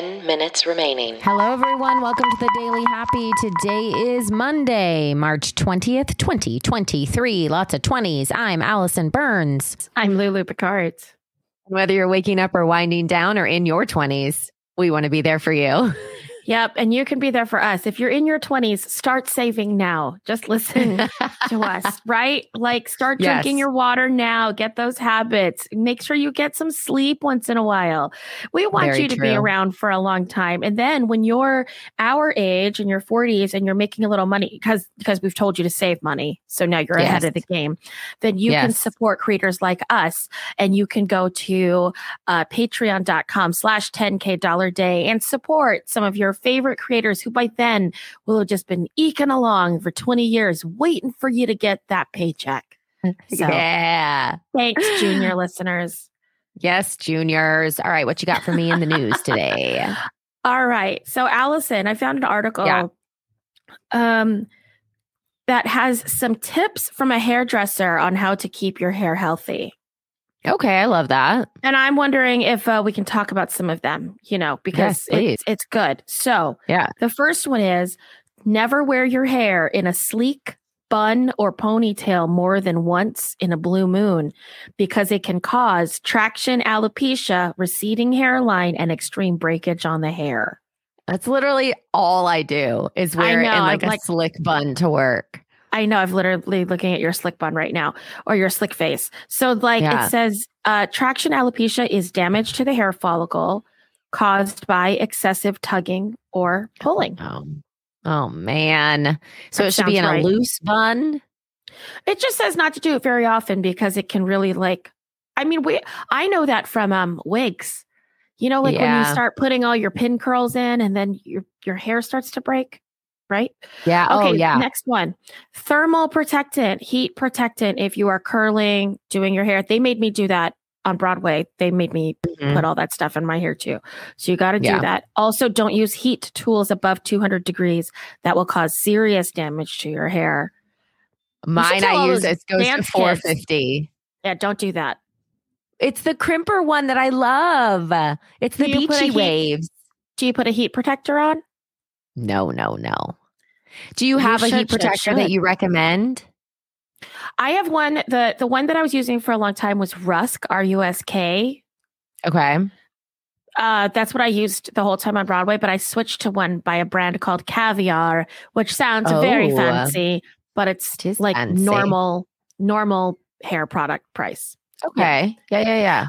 10 minutes remaining. Hello, everyone. Welcome to the Daily Happy. Today is Monday, March 20th, 2023. Lots of 20s. I'm Allison Burns. I'm Lulu Picard. Whether you're waking up or winding down or in your 20s, we want to be there for you. Yep. And you can be there for us. If you're in your 20s, start saving now. Just listen to us, right? Like start drinking your water now. Get those habits. Make sure you get some sleep once in a while. We want you to be around for a long time. And then when you're our age and your 40s and you're making a little money because we've told you to save money. So now you're ahead of the game. Then you can support creators like us. And you can go to patreon.com/10K$day and support some of your favorite creators who by then will have just been eking along for 20 years waiting for you to get that paycheck. So, yeah. Thanks, junior listeners. Yes, juniors. All right. What you got for me in the news today? All right. So, Allison, I found an article that has some tips from a hairdresser on how to keep your hair healthy. Okay, I love that. And I'm wondering if we can talk about some of them, you know, because it's good. So the first one is never wear your hair in a sleek bun or ponytail more than once in a blue moon because it can cause traction alopecia, receding hairline, and extreme breakage on the hair. That's literally all I do is wear it in like a slick bun to work. I know. I'm literally looking at your slick bun right now or your slick face. So like it says, traction alopecia is damage to the hair follicle caused by excessive tugging or pulling. Oh man. So that it should be in a loose bun. It just says not to do it very often because it can really I know that from wigs, you know, like when you start putting all your pin curls in and then your hair starts to break. Right? Yeah. Okay. Oh, yeah. Next one. Thermal protectant, heat protectant. If you are curling, doing your hair, they made me do that on Broadway. They made me put all that stuff in my hair too. So you got to do that. Also, don't use heat tools above 200 degrees. That will cause serious damage to your hair. Mine I use, it goes to 450. Kids. Yeah. Don't do that. It's the crimper one that I love. It's the beachy waves. Do you put a heat protector on? No. Do you have a heat protector that you recommend? I have one. The one that I was using for a long time was Rusk, R-U-S-K. Okay. That's what I used the whole time on Broadway, but I switched to one by a brand called Caviar, which sounds very fancy, but it's like fancy. normal hair product price. Okay. Yeah.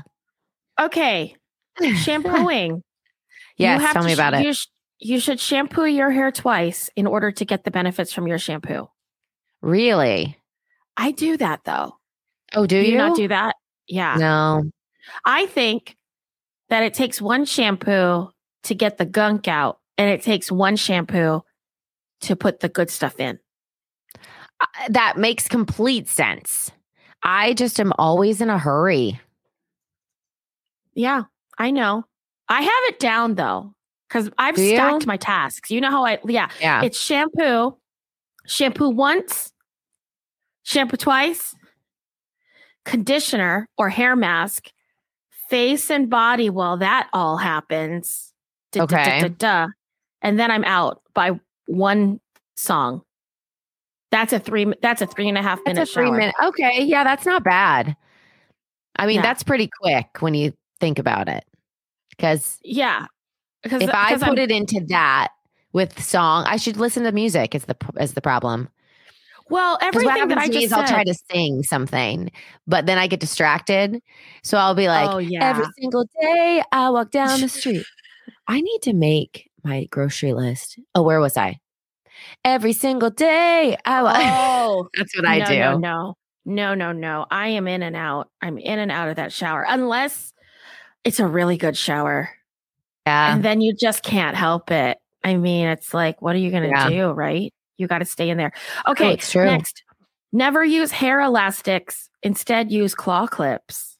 Okay. Shampooing. Yes, tell me about it. You should shampoo your hair twice in order to get the benefits from your shampoo. Really? I do that though. Oh, do you not do that? Yeah. No. I think that it takes one shampoo to get the gunk out and it takes one shampoo to put the good stuff in. That makes complete sense. I just am always in a hurry. Yeah, I know. I have it down though. Because I've stacked my tasks. You know how it's shampoo. Shampoo once. Shampoo twice. Conditioner or hair mask. Face and body while that all happens. And then I'm out by one song. That's a 3.5 minute shower. 3 minute. Okay. Yeah, that's not bad. I mean, that's pretty quick when you think about it. Because if I put it into that with song, I should listen to music is the problem. Well, everything that I just said, I'll try to sing something, but then I get distracted. So I'll be like, every single day I walk down the street. I need to make my grocery list. Oh, where was I? Every single day I walk. Oh, that's what I do. No. I am in and out. I'm in and out of that shower unless it's a really good shower. Yeah. And then you just can't help it. I mean, it's like, what are you going to do, right? You got to stay in there. Okay, it's true. Next, never use hair elastics. Instead, use claw clips.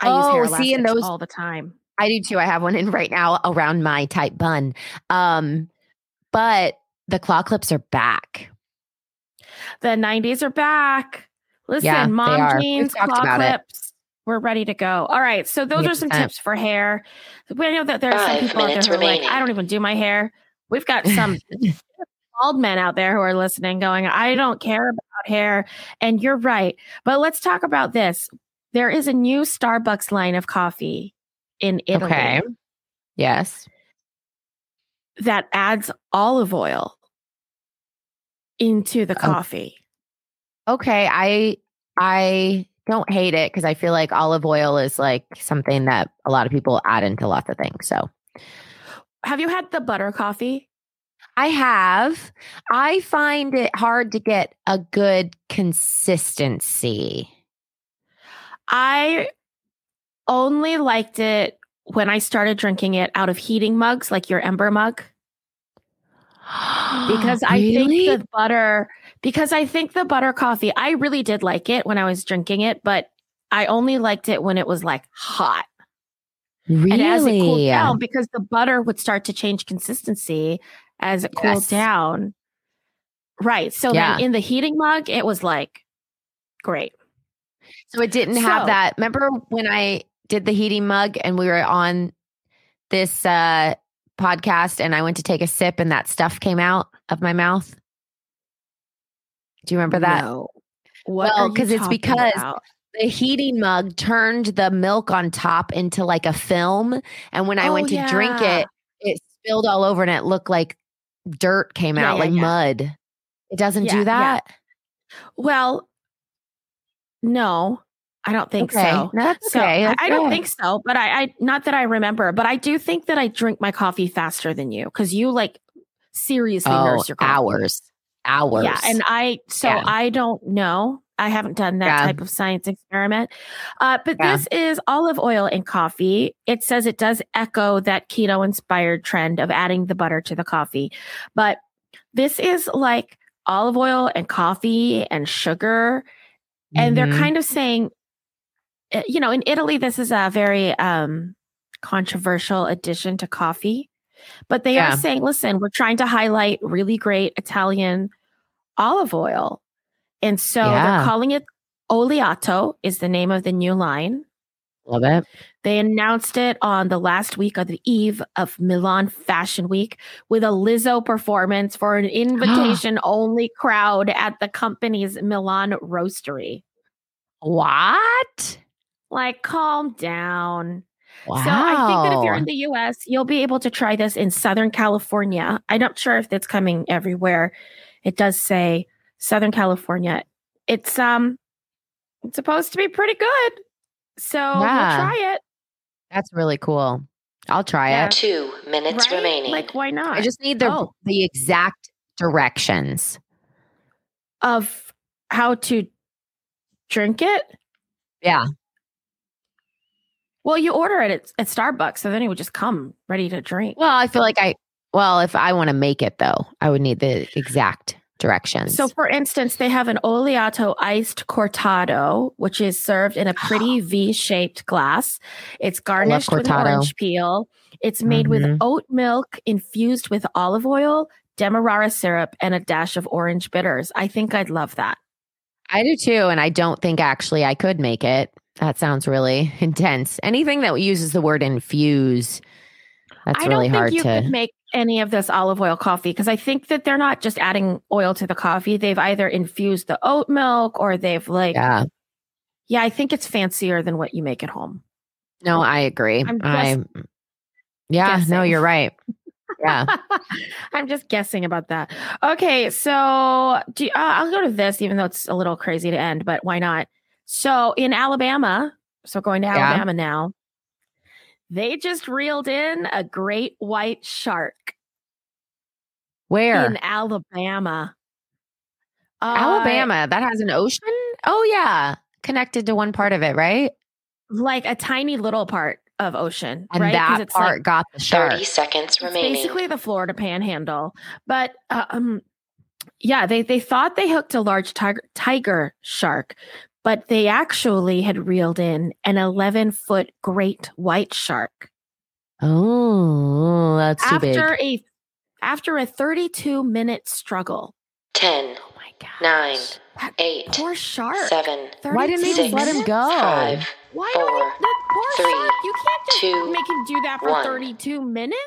I use hair elastics all the time. I do too. I have one in right now around my tight bun. But the claw clips are back. The 90s are back. Listen, mom jeans, claw clips. We're ready to go. All right. So those are some tips for hair. We know that there are some people out there who are like, I don't even do my hair. We've got some bald men out there who are listening going, I don't care about hair. And you're right. But let's talk about this. There is a new Starbucks line of coffee in Italy. Okay. Yes. That adds olive oil into the coffee. Okay. I don't hate it because I feel like olive oil is like something that a lot of people add into lots of things. So have you had the butter coffee? I have. I find it hard to get a good consistency. I only liked it when I started drinking it out of heating mugs, like your Ember mug. Because I think the butter... Because I think the butter coffee, I really did like it when I was drinking it, but I only liked it when it was like hot. Really? And as it cooled down, because the butter would start to change consistency as it cooled down. Right. So then in the heating mug, it was like, great. So it didn't have that. Remember when I did the heating mug and we were on this podcast and I went to take a sip and that stuff came out of my mouth? Do you remember that? No. Well, because the heating mug turned the milk on top into like a film. And when I went to drink it, it spilled all over and it looked like dirt came out, mud. It doesn't do that? Yeah. Well, no, I don't think so. No, that's okay. That's I don't think so, but I not that I remember, but I do think that I drink my coffee faster than you because you like seriously nurse your coffee. Hours. Yeah. And I don't know. I haven't done that type of science experiment. But this is olive oil in coffee. It says it does echo that keto inspired trend of adding the butter to the coffee. But this is like olive oil and coffee and sugar. And they're kind of saying, you know, in Italy, this is a very controversial addition to coffee. But they are saying, listen, we're trying to highlight really great Italian olive oil. And so they're calling it Oleato is the name of the new line. Love it. They announced it on the last week of the eve of Milan Fashion Week with a Lizzo performance for an invitation-only crowd at the company's Milan roastery. What? Like, calm down. Wow. So I think that if you're in the U.S., you'll be able to try this in Southern California. I'm not sure if it's coming everywhere. It does say Southern California. It's supposed to be pretty good. So we'll try it. That's really cool. I'll try it. 2 minutes remaining. Like, why not? I just need the exact directions of how to drink it. Yeah. Well, you order it at Starbucks, so then it would just come ready to drink. Well, I feel like if I want to make it, though, I would need the exact directions. So, for instance, they have an Oleato iced cortado, which is served in a pretty V-shaped glass. It's garnished with orange peel. It's made with oat milk infused with olive oil, demerara syrup, and a dash of orange bitters. I think I'd love that. I do, too, and I don't think actually I could make it. That sounds really intense. Anything that uses the word infuse, that's really hard to... I don't think you could make any of this olive oil coffee because I think that they're not just adding oil to the coffee. They've either infused the oat milk or they've like... Yeah, I think it's fancier than what you make at home. No, I agree. No, you're right. Yeah. I'm just guessing about that. Okay, so I'll go to this even though it's a little crazy to end, but why not? So in Alabama, going to Alabama now, they just reeled in a great white shark. Where? In Alabama. Alabama, that has an ocean? Oh, yeah. Connected to one part of it, right? Like a tiny little part of ocean. And right? That part like got the shark. 30 seconds remaining. Basically the Florida panhandle. But, yeah, they thought they hooked a large tiger shark. But they actually had reeled in an 11-foot great white shark. Oh, that's too big. After a 32-minute struggle. 10. Oh my gosh. 9. 8. Poor shark. 7. Why didn't they just let him go? 5. Why don't you can't just make him do that for 32 minutes?